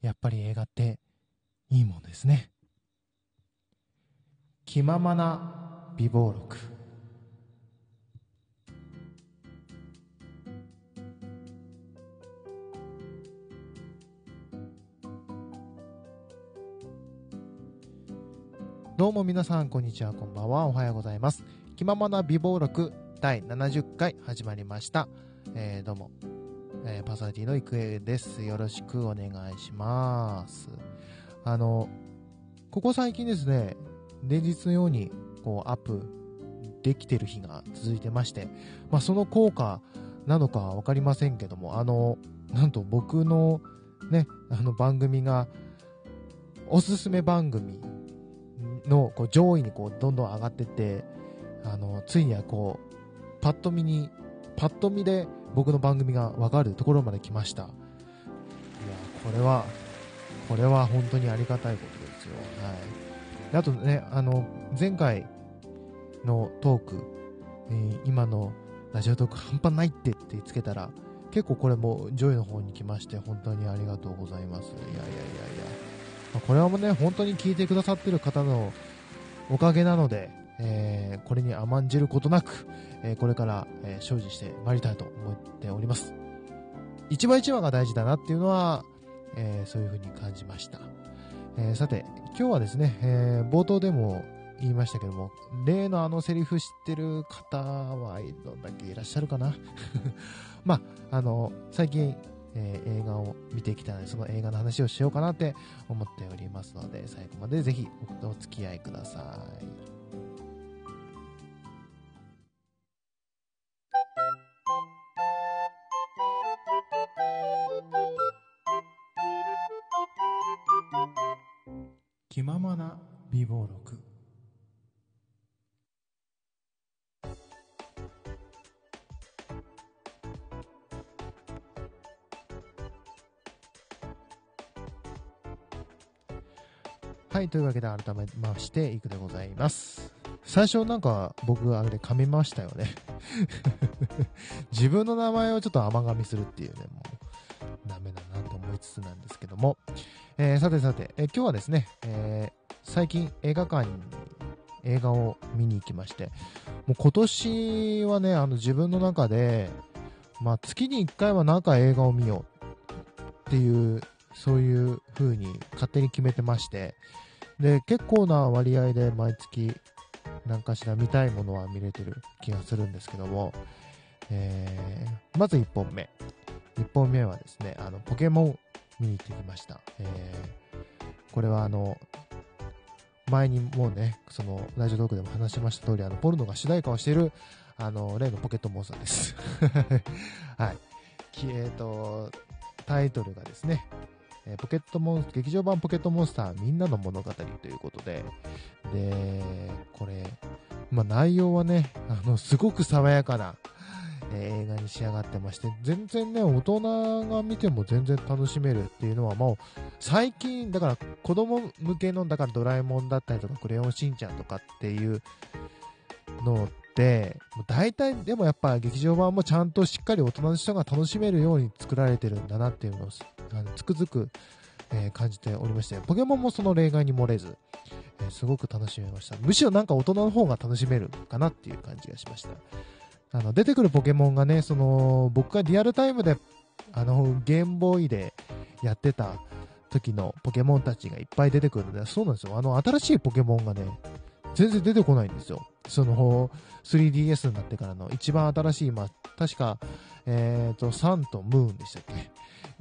やっぱり映画っていいもんですね。気ままな美貌録。どうも皆さん、こんにちは、こんばんは、おはようございます。気ままな美貌録第70回始まりました。どうも、パーソナリティの郁恵です。よろしくお願いします。ここ最近ですね、連日のようにこうアップできてる日が続いてまして、その効果なのかは分かりませんけども、なんと僕のね、番組がおすすめ番組のこう上位にこうどんどん上がってって、ついにはこうパッと見で僕の番組が分かるところまで来ました。いや、これは本当にありがたいことですよ。はい。あとね、前回のトーク、今のラジオトーク半端ないってつけたら、結構これも上位の方に来まして、本当にありがとうございます。いや、これはもうね、本当に聞いてくださってる方のおかげなので、これに甘んじることなく、これから、精進してまいりたいと思っております。一話一話が大事だなっていうのは、そういう風に感じました。さて、今日はですね、冒頭でも言いましたけども、例のセリフ知ってる方はどんだけいらっしゃるかな最近、映画を見てきたので、その映画の話をしようかなって思っておりますので、最後までぜひお付き合いください。気ままな美貌録。はい、というわけで改めましていくでございます。最初なんか僕あれで噛みましたよね自分の名前をちょっと甘噛みするっていうね、もうダメだなと思いつつなんですけども、さて、今日はですね、最近映画館に映画を見に行きまして、もう今年はね、自分の中で、月に1回はなんか映画を見ようっていう、そういう風に勝手に決めてまして、で結構な割合で毎月何かしら見たいものは見れてる気がするんですけども、まず1本目はですね、ポケモン見に行ってきました。これは前にもうね、そのラジオトークでも話しました通り、ポルノが主題歌をしている例のポケットモンスターです、はい。タイトルがですね、劇場版ポケットモンスターみんなの物語ということで、これ、内容はね、すごく爽やかな映画に仕上がってまして、全然ね、大人が見ても全然楽しめるっていうのは、もう最近だから子供向けの、だからドラえもんだったりとかクレヨンしんちゃんとかっていうのって大体でもやっぱ劇場版もちゃんとしっかり大人の人が楽しめるように作られてるんだなっていうのをつくづく感じておりまして、ポケモンもその例外に漏れず、すごく楽しめました。むしろなんか大人の方が楽しめるかなっていう感じがしました。出てくるポケモンがね、僕がリアルタイムでゲームボーイでやってた時のポケモンたちがいっぱい出てくるので、そうなんですよ、新しいポケモンがね全然出てこないんですよ。その 3DS になってからの一番新しい、確か、サンとムーンでしたっけ、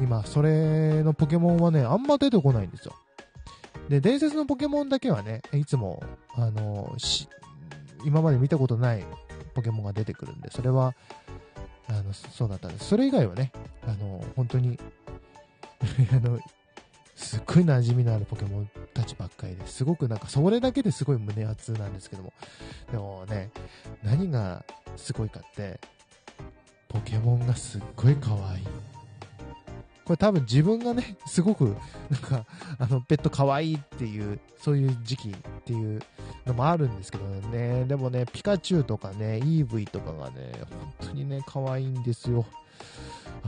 今それのポケモンはねあんま出てこないんですよ。で、伝説のポケモンだけはね、いつも今まで見たことないポケモンが出てくるんで、それはそうだったんです。それ以外はね、本当にすっごい馴染みのあるポケモンたちばっかりですごくなんかそれだけですごい胸熱なんですけども、でもね、何がすごいかって、ポケモンがすっごい可愛い。これ多分自分がねすごくなんかペット可愛いっていう、そういう時期っていうのもあるんですけどね。でもね、ピカチュウとかね、イーブイとかがね本当にね可愛いんですよ。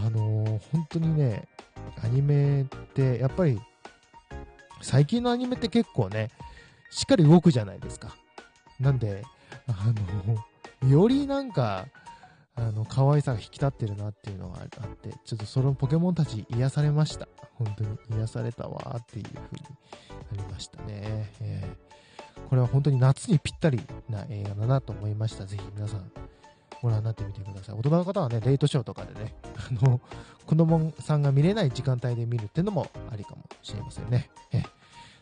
本当にね、アニメってやっぱり最近のアニメって結構ねしっかり動くじゃないですか。なんでよりなんか可愛さが引き立ってるなっていうのがあって、ちょっとそのポケモンたち癒されました。本当に癒されたわーっていう風になりましたね、これは本当に夏にぴったりな映画だなと思いました。ぜひ皆さんご覧になってみてください。大人の方はね、レイトショーとかでね、子供さんが見れない時間帯で見るっていうのもありかもしれませんね。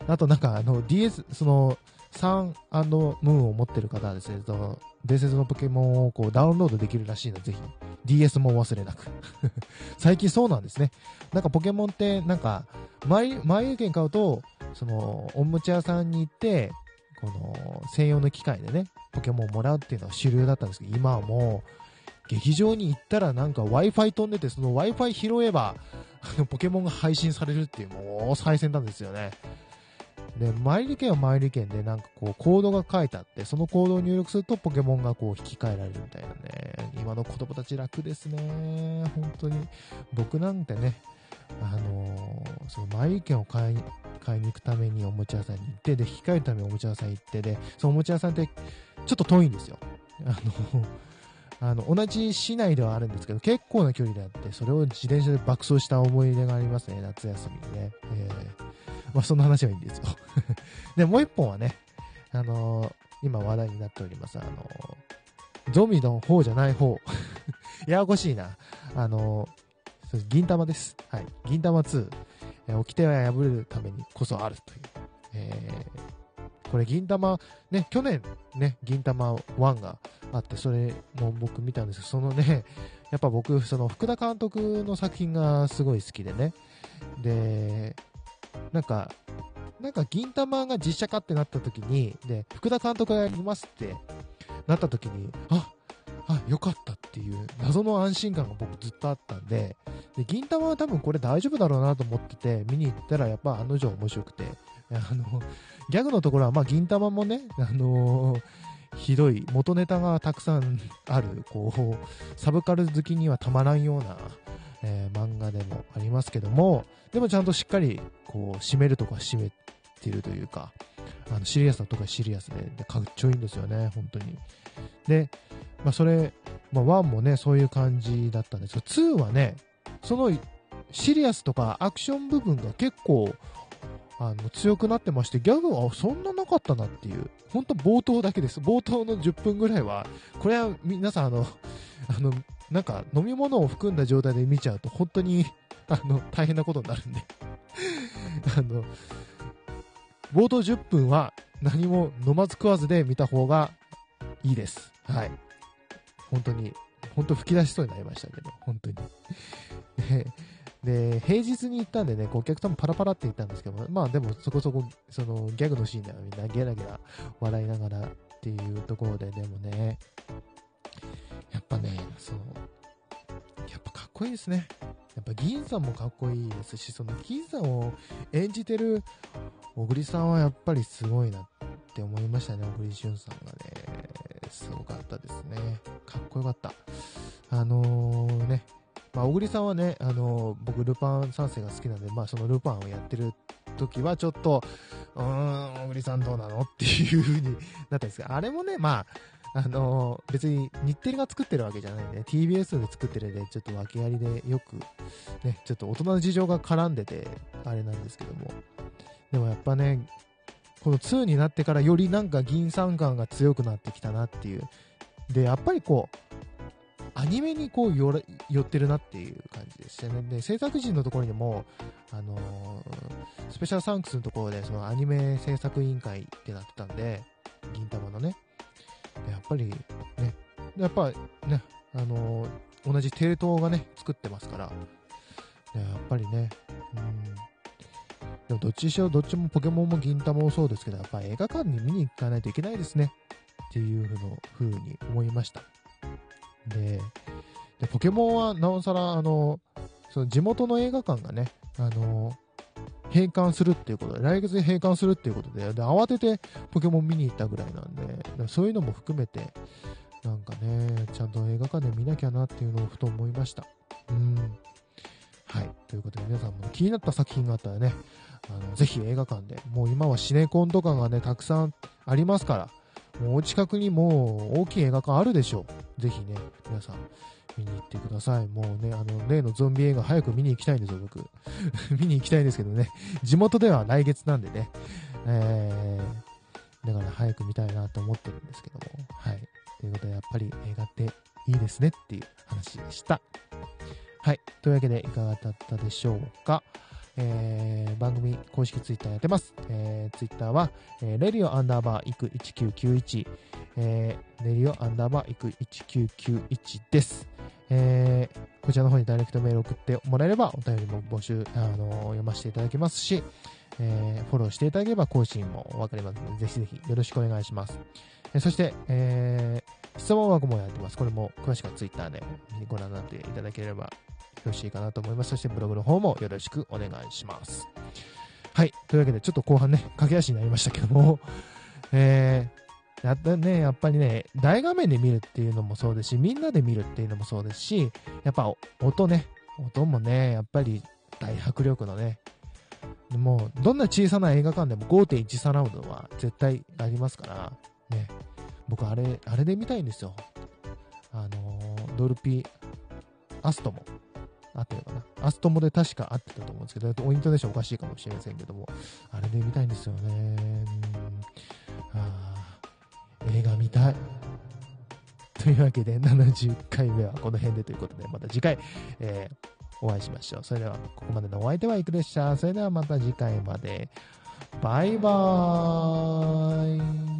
あとなんかDS、そのサン&ムーンを持ってる方はですね、伝説のポケモンをこうダウンロードできるらしいので、ぜひ DS も忘れなく最近そうなんですね。なんかポケモンってなんか前券買うとそのおもちゃ屋さんに行ってこの専用の機械でねポケモンをもらうっていうのは主流だったんですけど、今はもう劇場に行ったらなんか Wi-Fi 飛んでて、その Wi-Fi 拾えばポケモンが配信されるっていう、もう最先端ですよね。でマイル券はマイル券でなんかこうコードが書いてあって、そのコードを入力するとポケモンがこう引き換えられるみたいなね。今の子供たち楽ですね、本当に。僕なんてねそのマイル券を買いに行くためにおもちゃ屋さんに行って、で引き換えるためにおもちゃ屋さんに行って、でそのおもちゃ屋さんってちょっと遠いんですよ。同じ市内ではあるんですけど結構な距離であって、それを自転車で爆走した思い出がありますね、夏休みにね。まあそんな話はいいんですよでもう一本はね今話題になっておりますゾミの方じゃない方ややこしいな銀玉です。はい、銀玉2、掟は破るためにこそあるという、これ銀玉ね、去年ね銀玉1があって、それも僕見たんですけど、そのねやっぱ僕その福田監督の作品がすごい好きでね、でなんか銀玉が実写化ってなった時に、で福田監督がやりますってなった時にあよかったっていう謎の安心感が僕ずっとあったんで、銀玉は多分これ大丈夫だろうなと思ってて見に行ったら、やっぱ案の定面白くて、ギャグのところはまあ銀玉もね、ひどい元ネタがたくさんある、こうサブカル好きにはたまらんような、漫画でもありますけども、でもちゃんとしっかりこう締めるとこは締めてるというか、シリアスなとこはシリアスでかっちょいいんですよね、本当に。で、1もねそういう感じだったんですけど、2はねそのシリアスとかアクション部分が結構強くなってまして、ギャグはそんななかったなっていう。本当冒頭だけです。冒頭の10分ぐらいはこれは皆さんなんか飲み物を含んだ状態で見ちゃうと本当に大変なことになるんで冒頭10分は何も飲まず食わずで見た方がいいです。はい、本当吹き出しそうになりましたけど、本当にで平日に行ったんでね、お客さんもパラパラって行ったんですけど、まあでもそこそこそのギャグのシーンではみんなゲラゲラ笑いながらっていうところで、でもねやっぱねやっぱかっこいいですね。やっぱ銀さんもかっこいいですし、その銀さんを演じてる小栗さんはやっぱりすごいなって思いましたね。小栗旬さんがねすごかったですね、かっこよかった。小栗さんはね、僕ルパン三世が好きなんで、そのルパンをやってる時はちょっと小栗さんどうなのっていう風になったんですけど、あれもね別に日テレが作ってるわけじゃないんで、 TBS で作ってるでちょっと訳ありでよく、ね、ちょっと大人の事情が絡んでてあれなんですけども、でもやっぱねこの2になってからよりなんか銀三感が強くなってきたなっていう。でやっぱりこうアニメにこう寄ってるなっていう感じでしたね。で制作陣のところにもスペシャルサンクスのところでそのアニメ制作委員会ってなってたんで、銀玉のねやっぱりね同じテレ東がね作ってますから、やっぱりねでもどっちにしろどっちもポケモンも銀玉もそうですけど、やっぱ映画館に見に行かないといけないですねっていう風に思いました。でポケモンはなおさらその地元の映画館がね閉館するっていうことで、来月で閉館するっていうことで、慌ててポケモン見に行ったぐらいなんで、そういうのも含めてなんかねちゃんと映画館で見なきゃなっていうのをふと思いました。はい、ということで皆さんも気になった作品があったらね、ぜひ映画館で、もう今はシネコンとかがねたくさんありますから、もうお近くにもう大きい映画館あるでしょう。ぜひね皆さん見に行ってください。もうね例のゾンビ映画早く見に行きたいんですよ僕見に行きたいんですけどね、地元では来月なんでね、だから早く見たいなと思ってるんですけども、はい、ということでやっぱり映画っていいですねっていう話でした。はい、というわけでいかがだったでしょうか。番組公式ツイッターやってます。ツイッターは、radio_IK1991、radio_IK1991 です。こちらの方にダイレクトメール送ってもらえればお便りも募集、読ませていただきますし、フォローしていただければ更新もわかりますので、ぜひぜひよろしくお願いします。そして、質問箱もやってます。これも詳しくはツイッターでご覧になっていただければよろしいかなと思います。そしてブログの方もよろしくお願いします。はい。というわけで、ちょっと後半ね、駆け足になりましたけども、やっぱりね、大画面で見るっていうのもそうですし、みんなで見るっていうのもそうですし、やっぱ音ね、音もね、やっぱり大迫力のね、もうどんな小さな映画館でも 5.1 サラウンドは絶対ありますから、ね、僕あれで見たいんですよ。ドルピー、アストモ。あってるかな。アストモで確かあってたと思うんですけど、イントネーションおかしいかもしれませんけども、あれで見たいんですよね。映画見たい。というわけで70回目はこの辺でということで、また次回、お会いしましょう。それではここまでのお相手はいくでした。それではまた次回まで。バイバーイ。